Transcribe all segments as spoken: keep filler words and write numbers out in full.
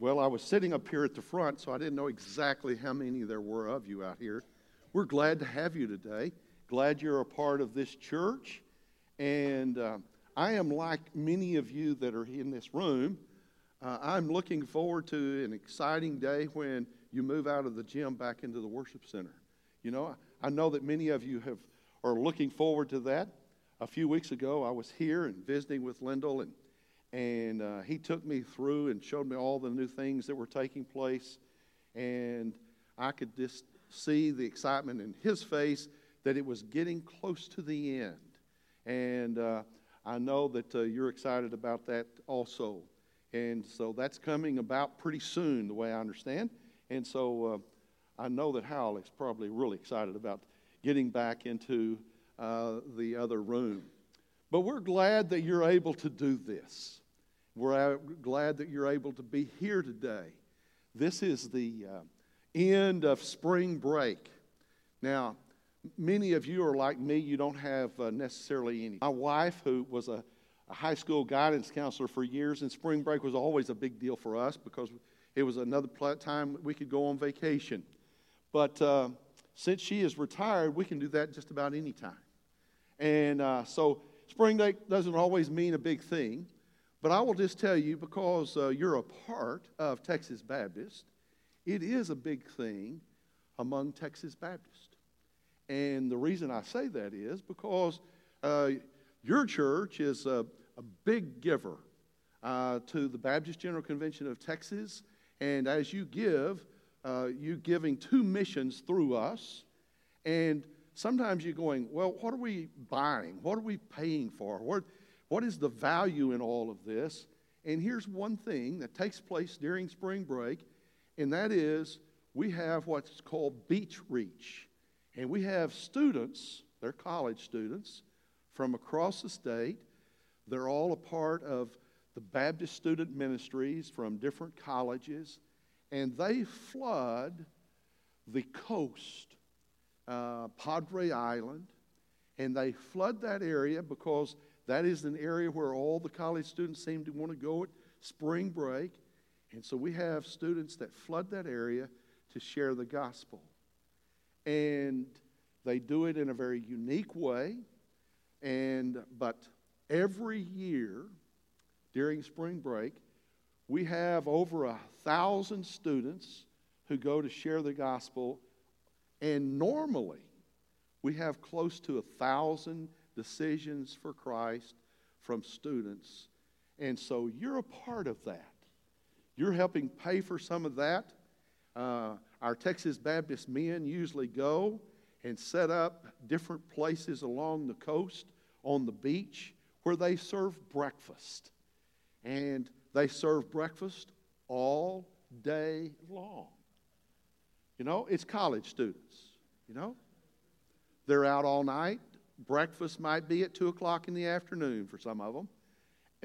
Well, I was sitting up here at the front, so I didn't know exactly how many there were of you out here. We're glad to have you today. Glad you're a part of this church. And uh, I am like many of you that are in this room. Uh, I'm looking forward to an exciting day when you move out of the gym back into the worship center. You know, I know that many of you have are looking forward to that. A few weeks ago, I was here and visiting with Lyndall, and and uh, he took me through and showed me all the new things that were taking place, and I could just see the excitement in his face that it was getting close to the end. And uh, I know that uh, you're excited about that also. And so that's coming about pretty soon, the way I understand. And so uh, I know that Howie is probably really excited about getting back into uh, the other room. But we're glad that you're able to do this. We're glad that you're able to be here today. This is the uh, end of spring break. Now, many of you are like me. You don't have uh, necessarily any. My wife, who was a, a high school guidance counselor for years, and spring break was always a big deal for us because it was another pl- time we could go on vacation. But uh, since she is retired, we can do that just about any time. And uh, so spring break doesn't always mean a big thing. But I will just tell you, because uh, you're a part of Texas Baptist, it is a big thing among Texas Baptists. And the reason I say that is because uh, your church is a, a big giver uh, to the Baptist General Convention of Texas. And as you give, uh, you're giving two missions through us. And sometimes you're going, well, what are we buying? What are we paying for? What, what is the value in all of this? And here's one thing that takes place during spring break, and that is we have what's called Beach Reach. And we have students, they're college students, from across the state. They're all a part of the Baptist student ministries from different colleges. And they flood the coast, uh, Padre Island. And they flood that area because that is an area where all the college students seem to want to go at spring break. And so we have students that flood that area to share the gospel. And they do it in a very unique way. And but every year during spring break, we have over a thousand students who go to share the gospel. And normally, we have close to a thousand decisions for Christ from students. And so you're a part of that. You're helping pay for some of that. Uh, Our Texas Baptist men usually go and set up different places along the coast on the beach where they serve breakfast. And they serve breakfast all day long. You know, it's college students, you know. They're out all night. Breakfast might be at two o'clock in the afternoon for some of them.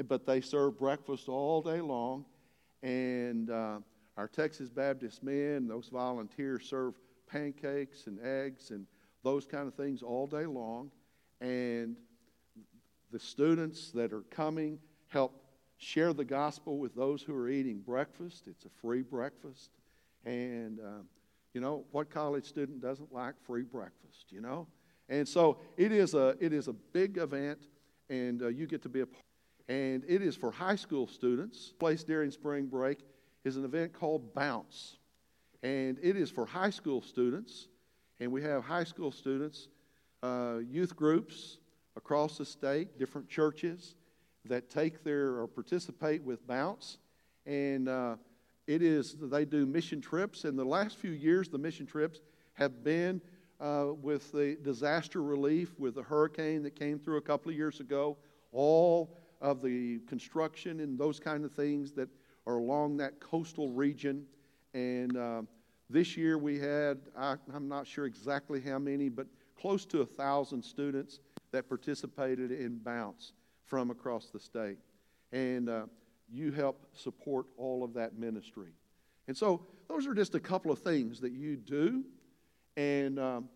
But they serve breakfast all day long. And Uh, Our Texas Baptist men, those volunteers, serve pancakes and eggs and those kind of things all day long. And the students that are coming help share the gospel with those who are eating breakfast. It's a free breakfast. And, um, you know, what college student doesn't like free breakfast, you know? And so it is a, it is a big event, and uh, you get to be a part. And it is for high school students, placed during spring break, is an event called Bounce. And it is for high school students. And we have high school students, uh, youth groups across the state, different churches that take their or participate with Bounce. And uh, it is, they do mission trips. And the last few years, the mission trips have been uh, with the disaster relief, with the hurricane that came through a couple of years ago, all of the construction and those kind of things that or along that coastal region. And uh, this year we had, I, I'm not sure exactly how many, but close to a thousand students that participated in Bounce from across the state. And uh, you help support all of that ministry. And so those are just a couple of things that you do. And um,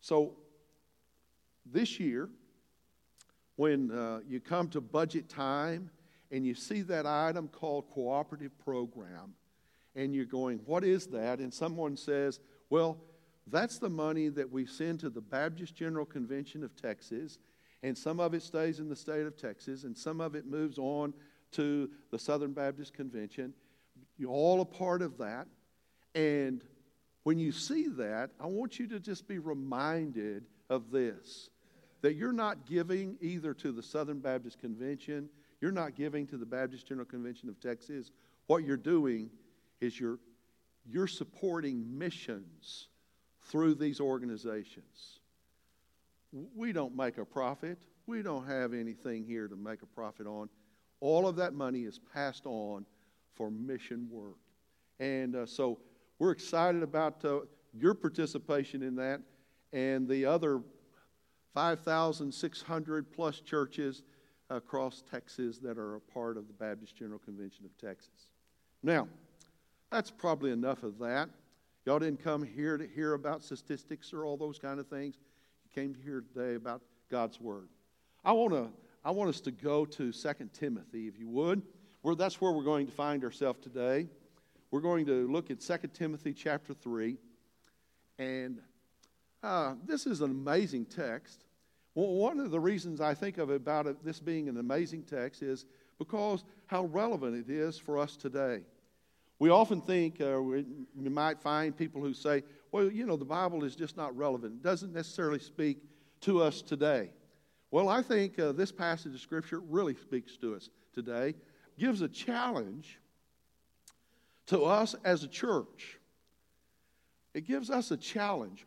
so this year, when uh, you come to budget time, and you see that item called cooperative program, and you're going, what is that? And someone says, well, that's the money that we send to the Baptist General Convention of Texas, and some of it stays in the state of Texas, and some of it moves on to the Southern Baptist Convention. You're all a part of that. And when you see that, I want you to just be reminded of this, that you're not giving either to the Southern Baptist Convention, you're not giving to the Baptist General Convention of Texas. What you're doing is you're, you're supporting missions through these organizations. We don't make a profit. We don't have anything here to make a profit on. All of that money is passed on for mission work. And uh, so we're excited about uh, your participation in that and the other five thousand six hundred plus churches across Texas that are a part of the Baptist General Convention of Texas. Now, that's probably enough of that. Y'all didn't come here to hear about statistics or all those kind of things. You came here today about God's Word. I want to I want us to go to Second Timothy, if you would. We're, that's where we're going to find ourselves today. We're going to look at Second Timothy chapter three. And uh, this is an amazing text. Well, one of the reasons I think of about it, this being an amazing text is because how relevant it is for us today. We often think, uh, we, we might find people who say, well, you know, the Bible is just not relevant. It doesn't necessarily speak to us today. Well, I think uh, this passage of Scripture really speaks to us today, gives a challenge to us as a church. It gives us a challenge.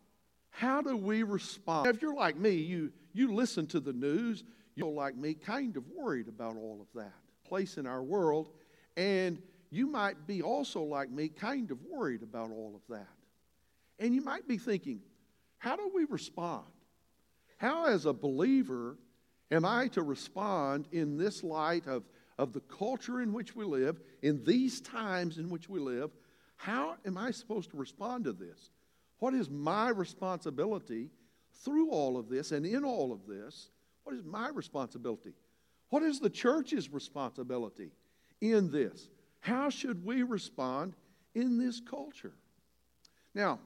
How do we respond? If you're like me, you, you listen to the news, you're like me, kind of worried about all of that place in our world. And you might be also like me, kind of worried about all of that. And you might be thinking, how do we respond? How, as a believer, am I to respond in this light of, of the culture in which we live, in these times in which we live? How am I supposed to respond to this? What is my responsibility through all of this and in all of this? What is my responsibility? What is the church's responsibility in this? How should we respond in this culture? Now,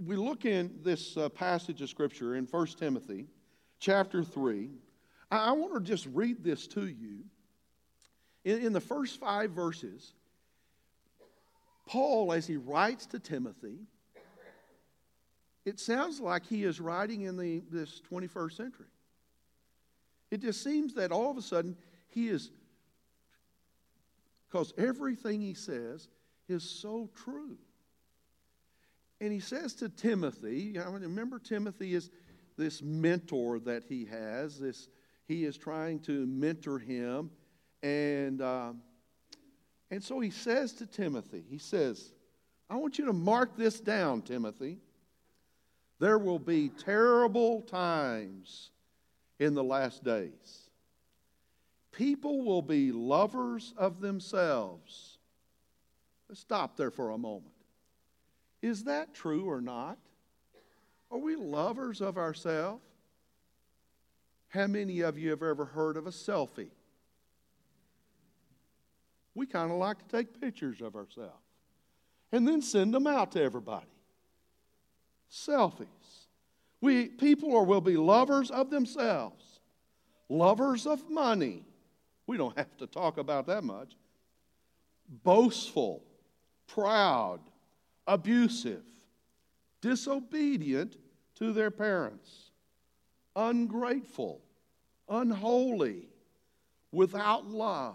we look in this uh, passage of Scripture in First Timothy chapter three. I, I want to just read this to you. In, in the first five verses, Paul, as he writes to Timothy, it sounds like he is writing in the, this twenty-first century. It just seems that all of a sudden he is, because everything he says is so true. And he says to Timothy, I remember Timothy is this mentor that he has. This he is trying to mentor him, and um, and so he says to Timothy, he says, "I want you to mark this down, Timothy. There will be terrible times in the last days. People will be lovers of themselves." Let's stop there for a moment. Is that true or not? Are we lovers of ourselves? How many of you have ever heard of a selfie? We kind of like to take pictures of ourselves and then send them out to everybody. Selfies. We people are will be lovers of themselves, lovers of money. We don't have to talk about that much. Boastful, proud, abusive, disobedient to their parents, ungrateful, unholy, without love,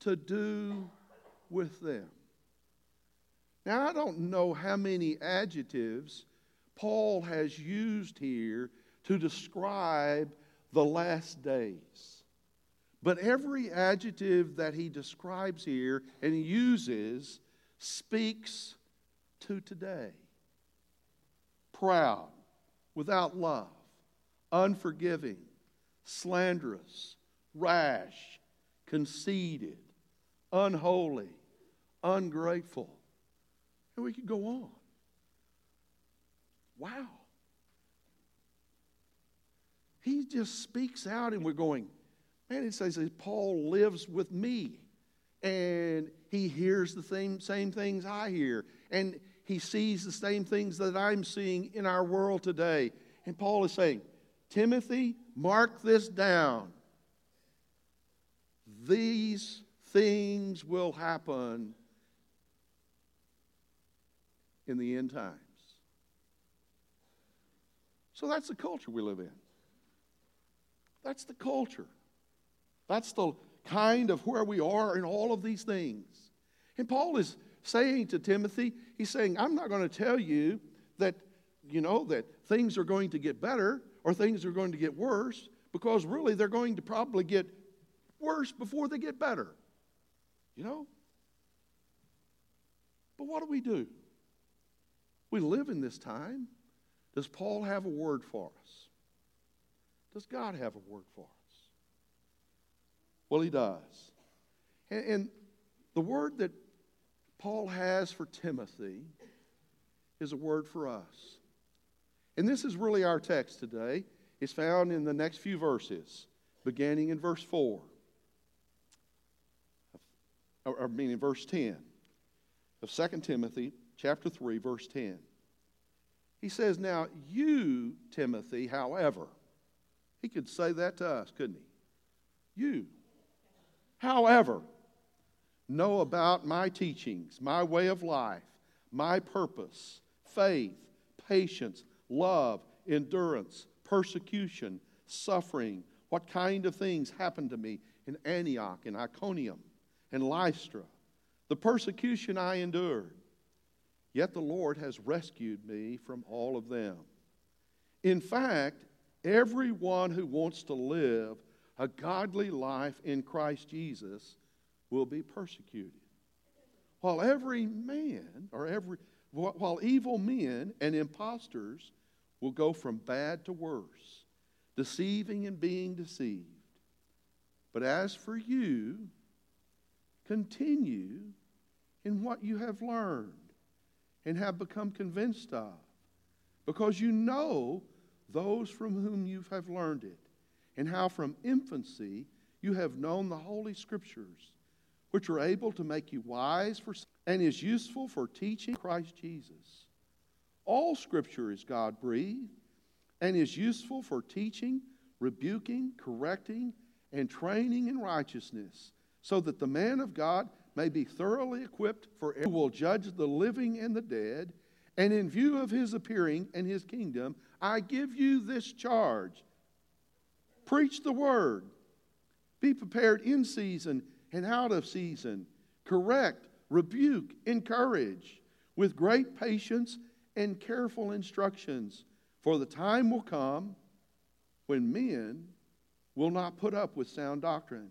to do with them. Now, I don't know how many adjectives Paul has used here to describe the last days. But every adjective that he describes here and uses speaks to today. Proud, without love, unforgiving, slanderous, rash, conceited, unholy, ungrateful. And we could go on. Wow. He just speaks out and we're going, man, it says Paul lives with me and he hears the same, same things I hear and he sees the same things that I'm seeing in our world today. And Paul is saying, Timothy, mark this down. These things will happen in the end times. So that's the culture we live in. That's the culture. That's the kind of where we are in all of these things. And Paul is saying to Timothy, he's saying, I'm not going to tell you that, you know, that things are going to get better or things are going to get worse, because really they're going to probably get worse before they get better. You know? But what do we do? We live in this time. Does Paul have a word for us? Does God have a word for us? Well, he does. And, and the word that Paul has for Timothy is a word for us. And this is really our text today. It's found in the next few verses, beginning in verse four. Or, I mean, in verse ten of Second Timothy chapter three, verse ten. He says, now you, Timothy, however. He could say that to us, couldn't he? You, however, know about my teachings, my way of life, my purpose, faith, patience, love, endurance, persecution, suffering, what kind of things happened to me in Antioch and Iconium and Lystra, the persecution I endured. Yet the Lord has rescued me from all of them. In fact, everyone who wants to live a godly life in Christ Jesus will be persecuted. While every man, or every, while evil men and impostors will go from bad to worse, deceiving and being deceived. But as for you, continue in what you have learned and have become convinced of, because you know those from whom you have learned it, and how from infancy you have known the Holy Scriptures, which are able to make you wise for and is useful for teaching Christ Jesus. All Scripture is God-breathed and is useful for teaching, rebuking, correcting, and training in righteousness, so that the man of God may be thoroughly equipped for everyone who will judge the living and the dead, and in view of his appearing and his kingdom, I give you this charge. Preach the word. Be prepared in season and out of season. Correct, rebuke, encourage with great patience and careful instructions. For the time will come when men will not put up with sound doctrine.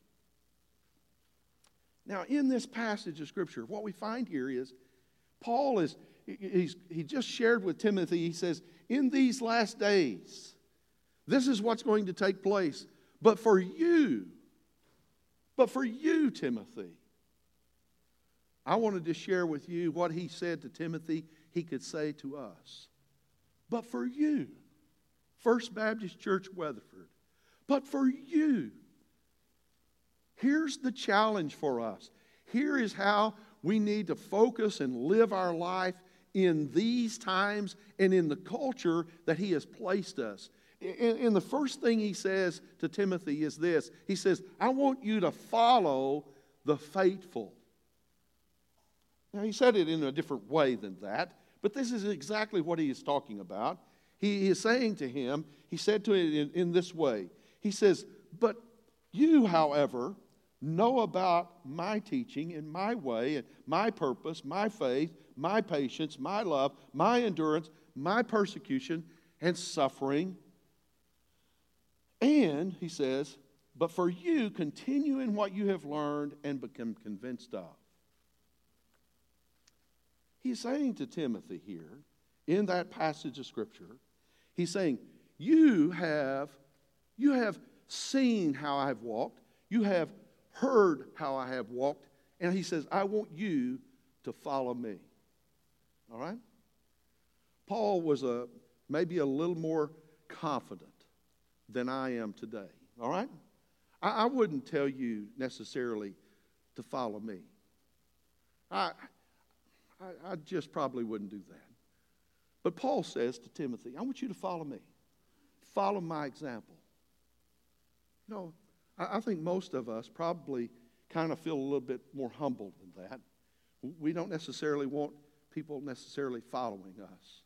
Now, in this passage of Scripture, what we find here is Paul is, he's, he just shared with Timothy, he says, in these last days, this is what's going to take place. But for you, but for you, Timothy, I wanted to share with you what he said to Timothy he could say to us. But for you, First Baptist Church, Weatherford, but for you, here's the challenge for us. Here is how we need to focus and live our life in these times and in the culture that he has placed us. And the first thing he says to Timothy is this. He says, I want you to follow the faithful. Now, he said it in a different way than that, but this is exactly what he is talking about. He is saying to him, he said to him in, in this way, he says, but you, however, know about my teaching and my way and my purpose, my faith, my patience, my love, my endurance, my persecution and suffering. And, he says, but for you, continue in what you have learned and become convinced of. He's saying to Timothy here, in that passage of Scripture, he's saying, you have, you have seen how I have walked, you have heard how I have walked, and he says, I want you to follow me. All right? Paul was a maybe a little more confident than I am today. All right? I, I wouldn't tell you necessarily to follow me. I, I, I just probably wouldn't do that. But Paul says to Timothy, I want you to follow me. Follow my example. You know, I think most of us probably kind of feel a little bit more humble than that. We don't necessarily want people necessarily following us.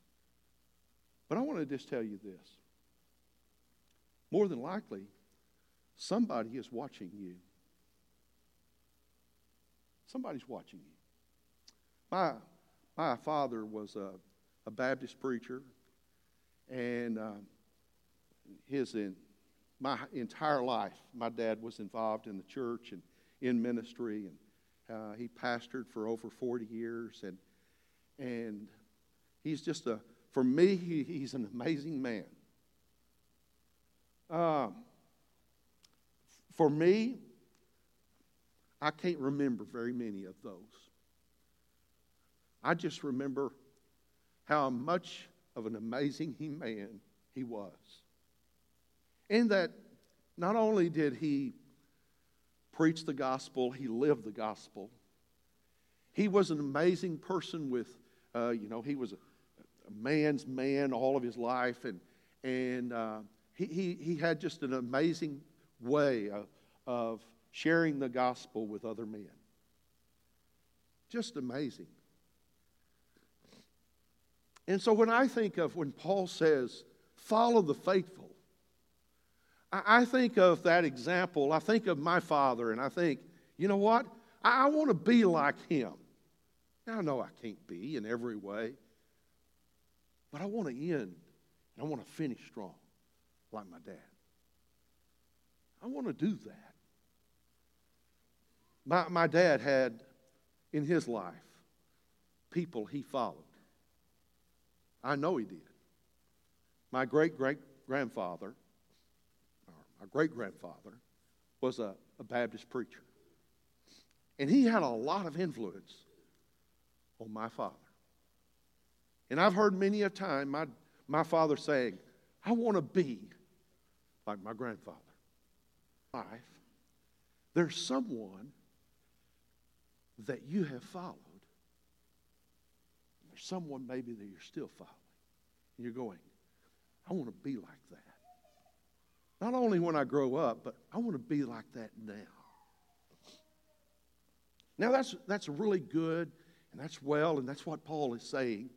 But I want to just tell you this. More than likely, somebody is watching you. Somebody's watching you. My, my father was a, a Baptist preacher, and um, his in my entire life, my dad was involved in the church and in ministry, and uh, he pastored for over forty years, and and he's just a, for me, he, he's an amazing man. Um, for me, I can't remember very many of those. I just remember how much of an amazing man he was. In that not only did he preach the gospel, he lived the gospel. He was an amazing person with, uh, you know, he was a, a man's man all of his life. And and uh, he, he, he had just an amazing way of, of sharing the gospel with other men. Just amazing. And so when I think of when Paul says, follow the faithful, I think of that example. I think of my father, and I think, you know what? I, I want to be like him. Now, I know I can't be in every way, but I want to end, and I want to finish strong like my dad. I want to do that. My, my dad had, in his life, people he followed. I know he did. My great-great-grandfather, my great-grandfather was a, a Baptist preacher. And he had a lot of influence on my father. And I've heard many a time my, my father saying, I want to be like my grandfather. In life, there's someone that you have followed. There's someone maybe that you're still following. And you're going, I want to be like that. Not only when I grow up, but I want to be like that now. Now, that's that's really good, and that's well, and that's what Paul is saying.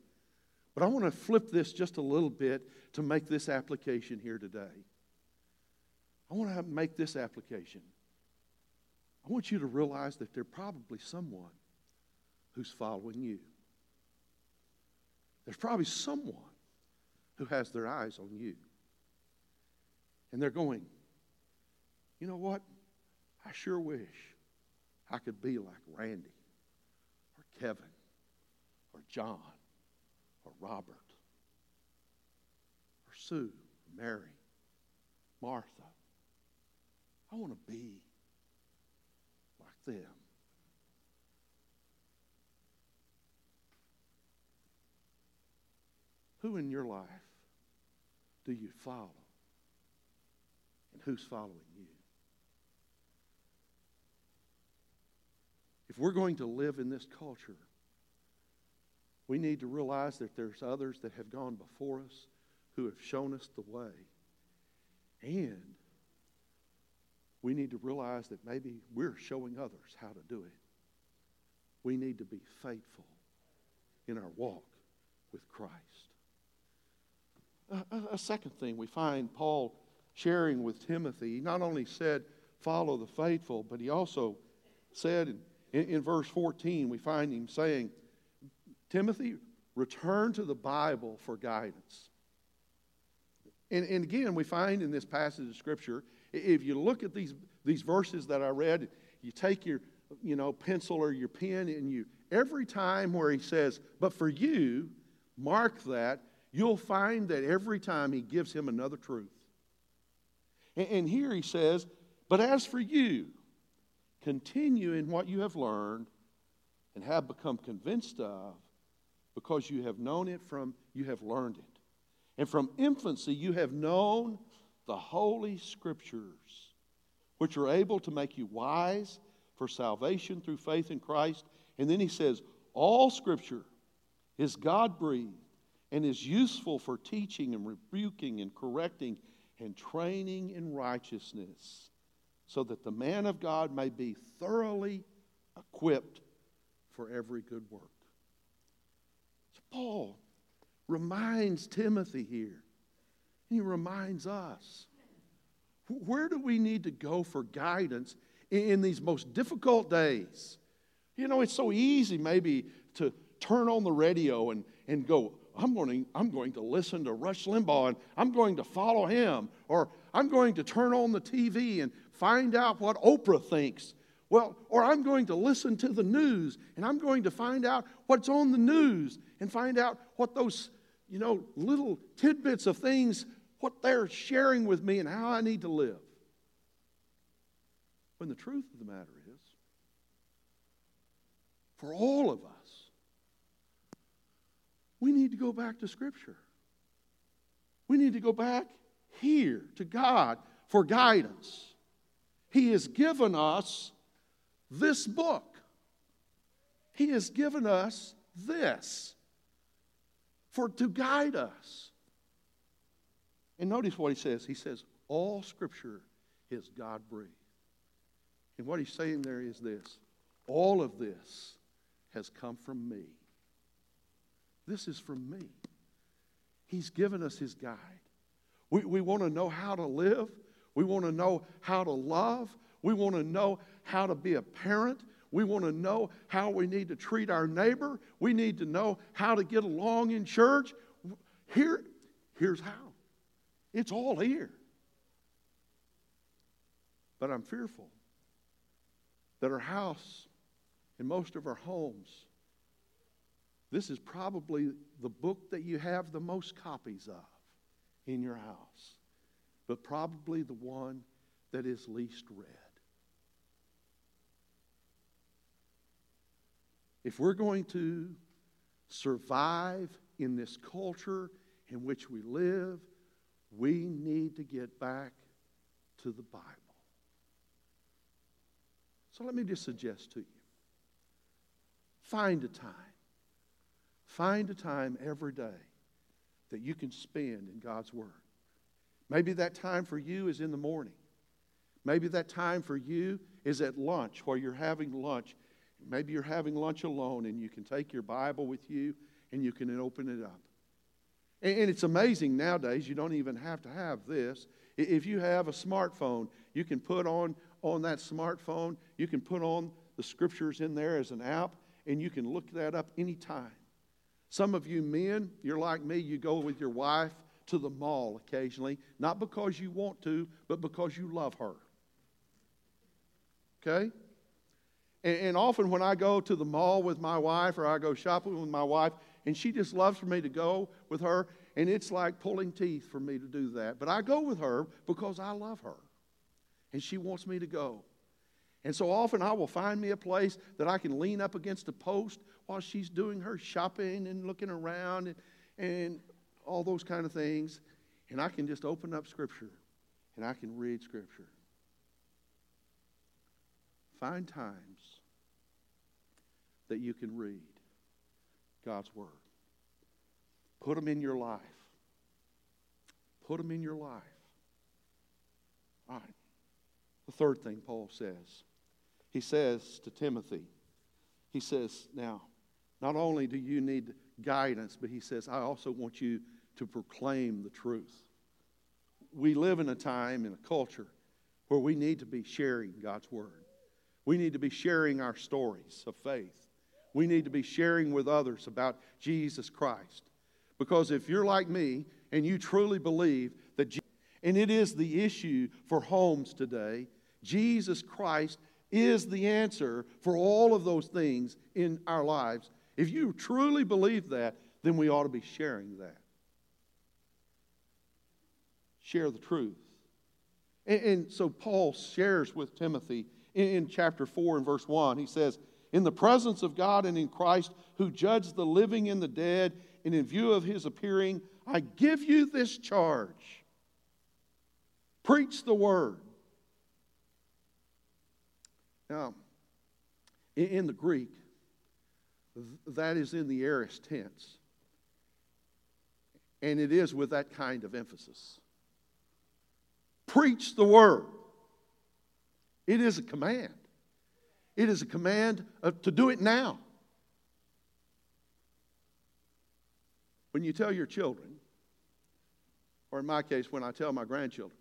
But I want to flip this just a little bit to make this application here today. I want to make this application. I want you to realize that there's probably someone who's following you. There's probably someone who has their eyes on you. And they're going, you know what? I sure wish I could be like Randy or Kevin or John or Robert or Sue, or Mary, Martha. I want to be like them. Who in your life do you follow? Who's following you? If we're going to live in this culture, we need to realize that there's others that have gone before us who have shown us the way. And we need to realize that maybe we're showing others how to do it. We need to be faithful in our walk with Christ. A, a, a second thing we find Paul sharing with Timothy, he not only said, follow the faithful, but he also said in, in, in verse fourteen, we find him saying, Timothy, return to the Bible for guidance. And, and again, we find in this passage of Scripture, if you look at these these verses that I read, you take your you know pencil or your pen, and you every time where he says, but for you, mark that, you'll find that every time he gives him another truth. And, and here he says, but as for you, continue in what you have learned and have become convinced of, because you have known it from, you have learned it. And from infancy you have known the Holy Scriptures, which are able to make you wise for salvation through faith in Christ. And then he says, all Scripture is God-breathed and is useful for teaching and rebuking and correcting and training in righteousness, so that the man of God may be thoroughly equipped for every good work. So Paul reminds Timothy here. He reminds us. Where do we need to go for guidance in these most difficult days? You know, it's so easy maybe to turn on the radio and, and go, I'm going to, I'm going to listen to Rush Limbaugh and I'm going to follow him. Or I'm going to turn on the T V and find out what Oprah thinks. Well, or I'm going to listen to the news and I'm going to find out what's on the news and find out what those, you know, little tidbits of things, what they're sharing with me and how I need to live. When the truth of the matter is, for all of us, we need to go back to Scripture. We need to go back here to God for guidance. He has given us this book. He has given us this for to guide us. And notice what he says. He says, all Scripture is God-breathed. And what he's saying there is this. All of this has come from me. This is from me. He's given us his guide. We, we want to know how to live. We want to know how to love. We want to know how to be a parent. We want to know how we need to treat our neighbor. We need to know how to get along in church. Here, here's how. It's all here. But I'm fearful that our house and most of our homes, this is probably the book that you have the most copies of in your house, but probably the one that is least read. If we're going to survive in this culture in which we live, we need to get back to the Bible. So let me just suggest to you, find a time, find a time every day that you can spend in God's Word. Maybe that time for you is in the morning. Maybe that time for you is at lunch, while you're having lunch. Maybe you're having lunch alone and you can take your Bible with you and you can open it up. And it's amazing nowadays, you don't even have to have this. If you have a smartphone, you can put on, on that smartphone, you can put on the Scriptures in there as an app and you can look that up anytime. Some of you men, you're like me, you go with your wife to the mall occasionally, not because you want to, but because you love her. Okay? And, and often when I go to the mall with my wife or I go shopping with my wife, and she just loves for me to go with her, and it's like pulling teeth for me to do that. But I go with her because I love her, and she wants me to go. And so often I will find me a place that I can lean up against a post while she's doing her shopping and looking around and, and all those kind of things. And I can just open up Scripture and I can read Scripture. Find times that you can read God's Word. Put them in your life. Put them in your life. All right. The third thing Paul says, he says to Timothy, He says, now, not only do you need guidance, but he says, I also want you to proclaim the truth. We live in a time, in a culture, where we need to be sharing God's word. We need to be sharing our stories of faith. We need to be sharing with others about Jesus Christ. Because if you're like me, and you truly believe that Jesus, and it is the issue for homes today, Jesus Christ is the answer for all of those things in our lives. If you truly believe that, then we ought to be sharing that. Share the truth. And, and so Paul shares with Timothy in, in chapter four and verse one. He says, in the presence of God and in Christ, who judges the living and the dead, and in view of his appearing, I give you this charge. Preach the word. Now, in the Greek, that is in the aorist tense. And it is with that kind of emphasis. Preach the word. It is a command. It is a command of, to do it now. When you tell your children, or in my case, when I tell my grandchildren,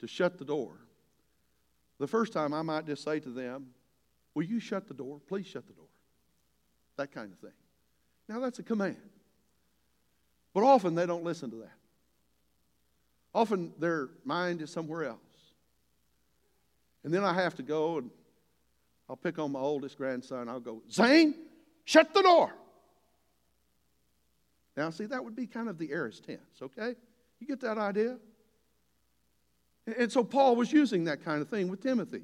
to shut the door, the first time I might just say to them, will you shut the door? Please shut the door. That kind of thing. Now that's a command. But often they don't listen to that. Often their mind is somewhere else. And then I have to go and I'll pick on my oldest grandson. I'll go, Zane, shut the door. Now see, that would be kind of the aorist tense, okay? You get that idea? And so Paul was using that kind of thing with Timothy.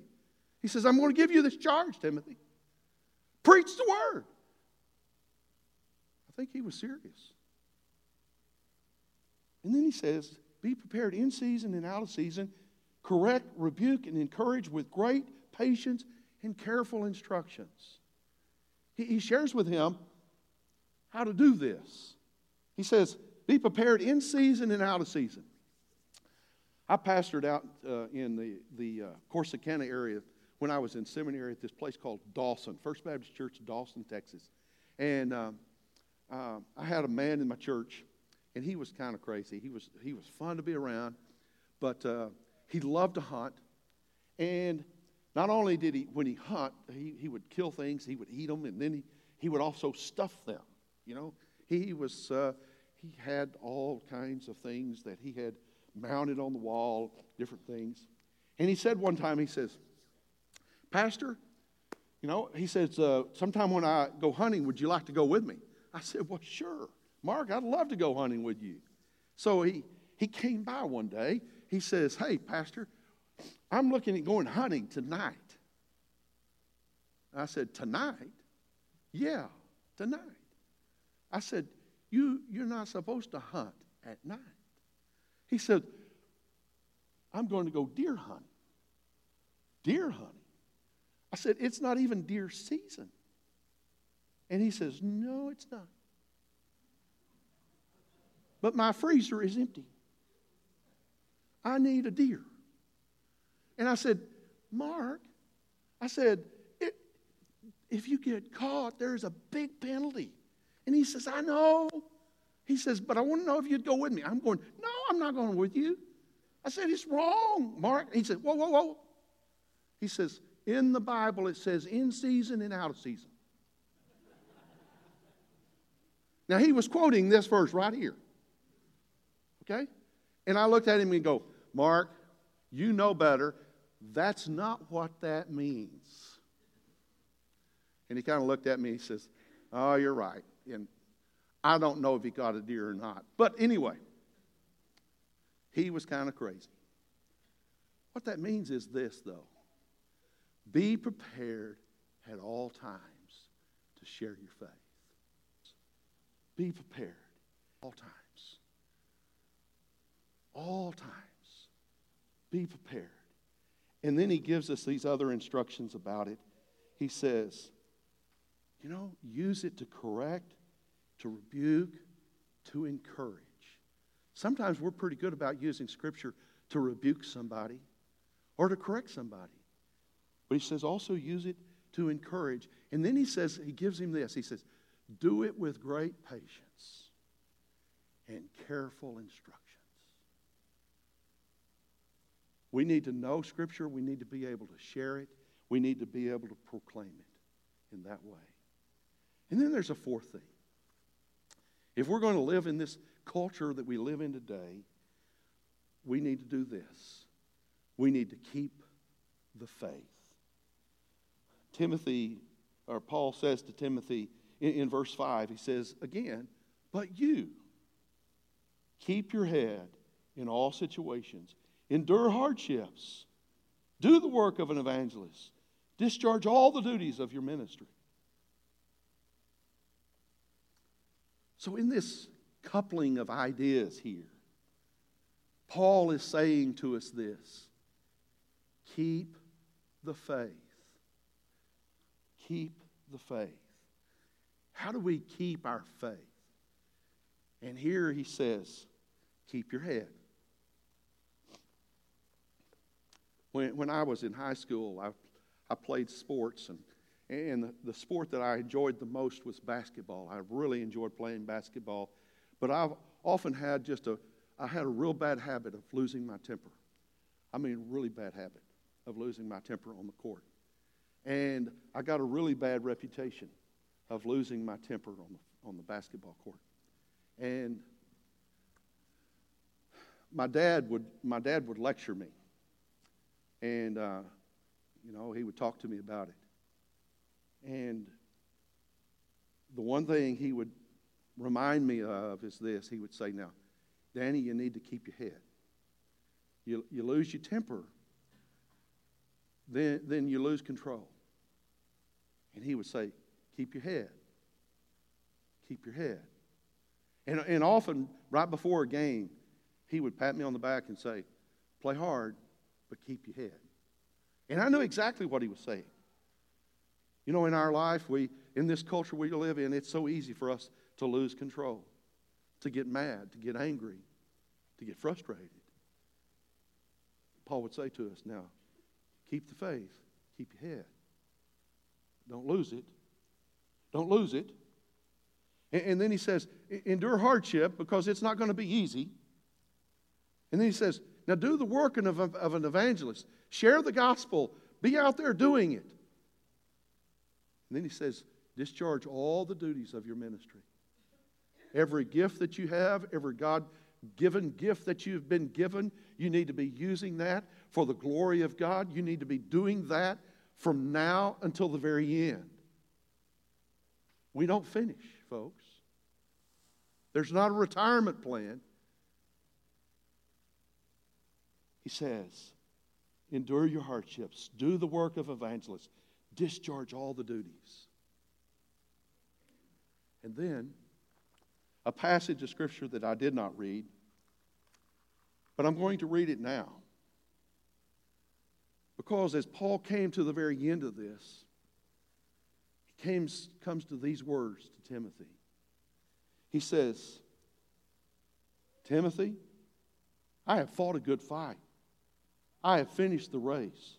He says, I'm going to give you this charge, Timothy. Preach the word. I think he was serious. And then he says, be prepared in season and out of season. Correct, rebuke, and encourage with great patience and careful instructions. He, he shares with him how to do this. He says, be prepared in season and out of season. I pastored out uh, in the, the uh, Corsicana area when I was in seminary at this place called Dawson, First Baptist Church, Dawson, Texas. And um, um, I had a man in my church, and he was kind of crazy. He was he was fun to be around, but uh, he loved to hunt. And not only did he, when he hunt, he, he would kill things, he would eat them, and then he, he would also stuff them. You know, he was uh, he had all kinds of things that he had mounted on the wall, different things. And he said one time, he says, Pastor, you know, he says, uh, sometime when I go hunting, would you like to go with me? I said, well, sure. Mark, I'd love to go hunting with you. So he, he came by one day. He says, hey, Pastor, I'm looking at going hunting tonight. I said, tonight? Yeah, tonight. I said, you, you're not supposed to hunt at night. He said, I'm going to go deer hunting. Deer hunting? I said, it's not even deer season. And he says, no, it's not. But my freezer is empty. I need a deer. And I said, Mark, I said, it, if you get caught, there's a big penalty. And he says, I know. He says, but I want to know if you'd go with me. I'm going, no, I'm not going with you. I said, it's wrong, Mark. He said, whoa, whoa, whoa. He says, in the Bible, it says in season and out of season. Now, he was quoting this verse right here. Okay? And I looked at him and go, Mark, you know better. That's not what that means. And he kind of looked at me and he says, oh, you're right. And I don't know if he got a deer or not. But anyway, he was kind of crazy. What that means is this, though. Be prepared at all times to share your faith. Be prepared at all times. All times. Be prepared. And then he gives us these other instructions about it. He says, you know, use it to correct, to rebuke, to encourage. Sometimes we're pretty good about using Scripture to rebuke somebody or to correct somebody. But he says also use it to encourage. And then he says, he gives him this. He says, do it with great patience and careful instructions. We need to know Scripture. We need to be able to share it. We need to be able to proclaim it in that way. And then there's a fourth thing. If we're going to live in this culture that we live in today, we need to do this. We need to keep the faith. Timothy, or Paul says to Timothy in, in verse five, he says again, but you keep your head in all situations. Endure hardships. Do the work of an evangelist. Discharge all the duties of your ministry. So in this coupling of ideas here, Paul is saying to us this. Keep the faith. Keep the faith. How do we keep our faith? And here he says, keep your head. When when I was in high school, I I played sports, and and the, the sport that I enjoyed the most was basketball. I really enjoyed playing basketball, but I've often had just a I had a real bad habit of losing my temper. I mean, really bad habit of losing my temper on the court, and I got a really bad reputation of losing my temper on the, on the basketball court, and my dad would my dad would lecture me. And, uh, you know, he would talk to me about it. And the one thing he would remind me of is this. He would say, now, Danny, you need to keep your head. You you lose your temper, then, then you lose control. And he would say, keep your head. Keep your head. And, and often, right before a game, he would pat me on the back and say, play hard, but keep your head. And I knew exactly what he was saying. You know, in our life, we in this culture we live in, it's so easy for us to lose control, to get mad, to get angry, to get frustrated. Paul would say to us, now, keep the faith, keep your head. Don't lose it. Don't lose it. And, and then he says, endure hardship because it's not going to be easy. And then he says, now do the work of an evangelist. Share the gospel. Be out there doing it. And then he says, discharge all the duties of your ministry. Every gift that you have, every God-given gift that you've been given, you need to be using that for the glory of God. You need to be doing that from now until the very end. We don't finish, folks. There's not a retirement plan. He says, endure your hardships, do the work of evangelists, discharge all the duties. And then, a passage of Scripture that I did not read, but I'm going to read it now. Because as Paul came to the very end of this, he came, comes to these words to Timothy. He says, Timothy, I have fought a good fight. I have finished the race.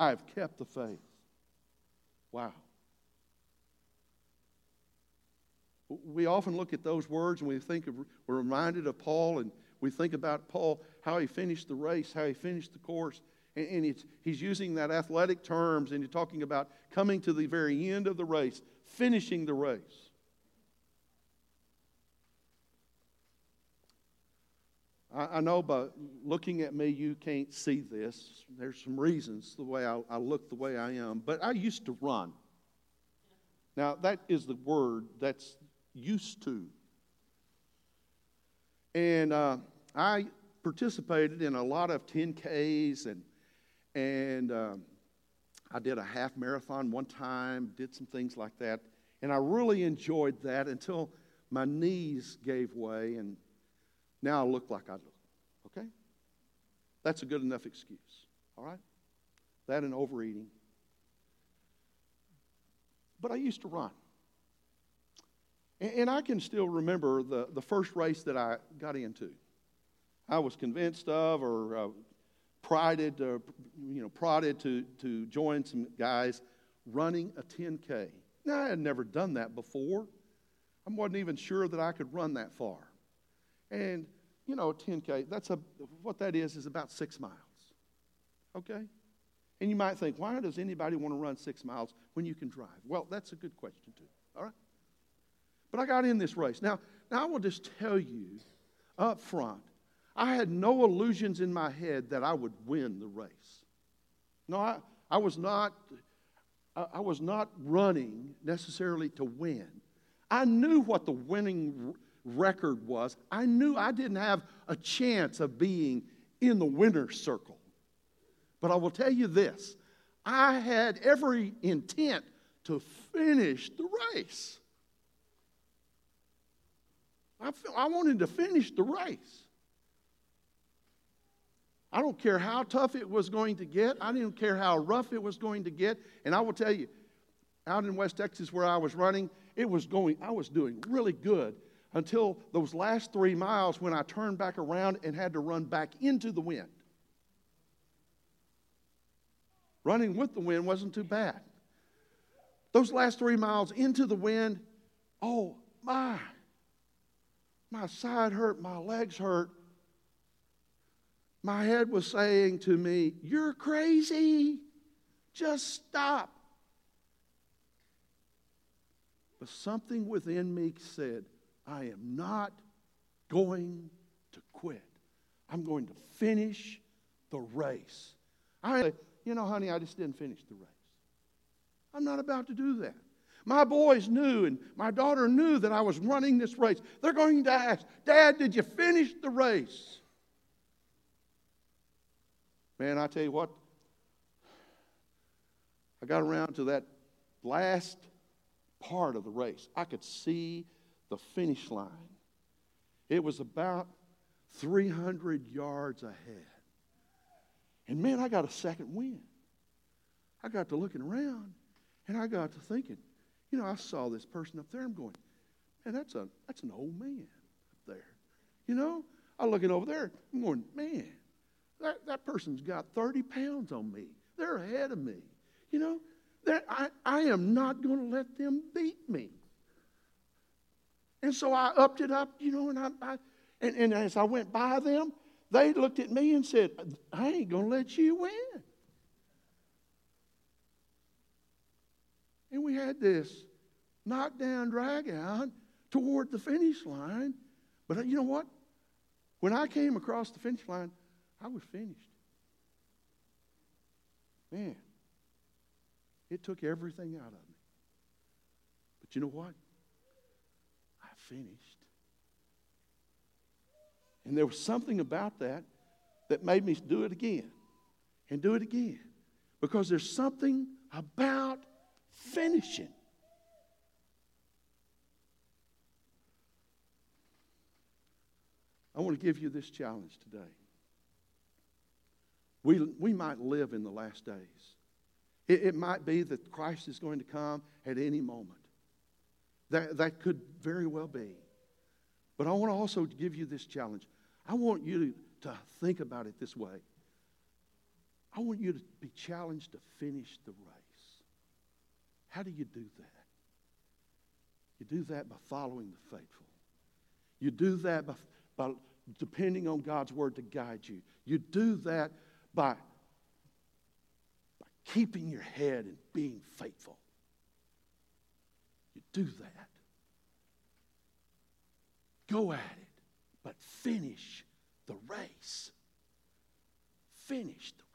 I have kept the faith. Wow. We often look at those words and we think of, we're reminded of Paul, and we think about Paul, how he finished the race, how he finished the course. And, and it's, he's using that athletic terms, and he's talking about coming to the very end of the race, finishing the race. I know by looking at me, you can't see this. There's some reasons the way I, I look the way I am. But I used to run. Now, that is the word that's used to. And uh, I participated in a lot of ten Ks. And, and um, I did a half marathon one time, did some things like that. And I really enjoyed that until my knees gave way, and now I look like I look, okay? That's a good enough excuse, all right? That and overeating. But I used to run. And, and I can still remember the, the first race that I got into. I was convinced of or uh, prided, uh, you know, prodded to, to join some guys running a ten K. Now, I had never done that before. I wasn't even sure that I could run that far. And, you know, a ten K, that's a, what that is is about six miles. Okay? And you might think, why does anybody want to run six miles when you can drive? Well, that's a good question, too. All right? But I got in this race. Now, now I will just tell you up front, I had no illusions in my head that I would win the race. No, I, I was not... I was not running necessarily to win. I knew what the winning record was. I knew I didn't have a chance of being in the winner's circle. But I will tell you this. I had every intent to finish the race. I, I wanted to finish the race. I don't care how tough it was going to get. I didn't care how rough it was going to get. And I will tell you, out in West Texas where I was running, it was going, I was doing really good until those last three miles when I turned back around and had to run back into the wind. Running with the wind wasn't too bad. Those last three miles into the wind, oh my, my side hurt, my legs hurt. My head was saying to me, "You're crazy. Just stop." But something within me said, "I am not going to quit. I'm going to finish the race." I said, "You know, honey, I just didn't finish the race. I'm not about to do that." My boys knew and my daughter knew that I was running this race. They're going to ask, "Dad, did you finish the race?" Man, I tell you what, I got around to that last part of the race. I could see the finish line. It was about three hundred yards ahead. And man, I got a second wind. I got to looking around, and I got to thinking, you know, I saw this person up there. I'm going, man, that's, a, that's an old man up there. You know, I'm looking over there. I'm going, man. That, that person's got thirty pounds on me. They're ahead of me. You know, I, I am not going to let them beat me. And so I upped it up, you know, and, I, I, and, and as I went by them, they looked at me and said, "I ain't going to let you win." And we had this knockdown drag out toward the finish line. But you know what? When I came across the finish line, I was finished. Man, it took everything out of me. But you know what? I finished. And there was something about that that made me do it again and do it again. Because there's something about finishing. I want to give you this challenge today. We we might live in the last days. It, it might be that Christ is going to come at any moment. That, that could very well be. But I want to also give you this challenge. I want you to think about it this way. I want you to be challenged to finish the race. How do you do that? You do that by following the faithful. You do that by, by depending on God's word to guide you. You do that By, by keeping your head and being faithful. You do that. Go at it, but finish the race. Finish the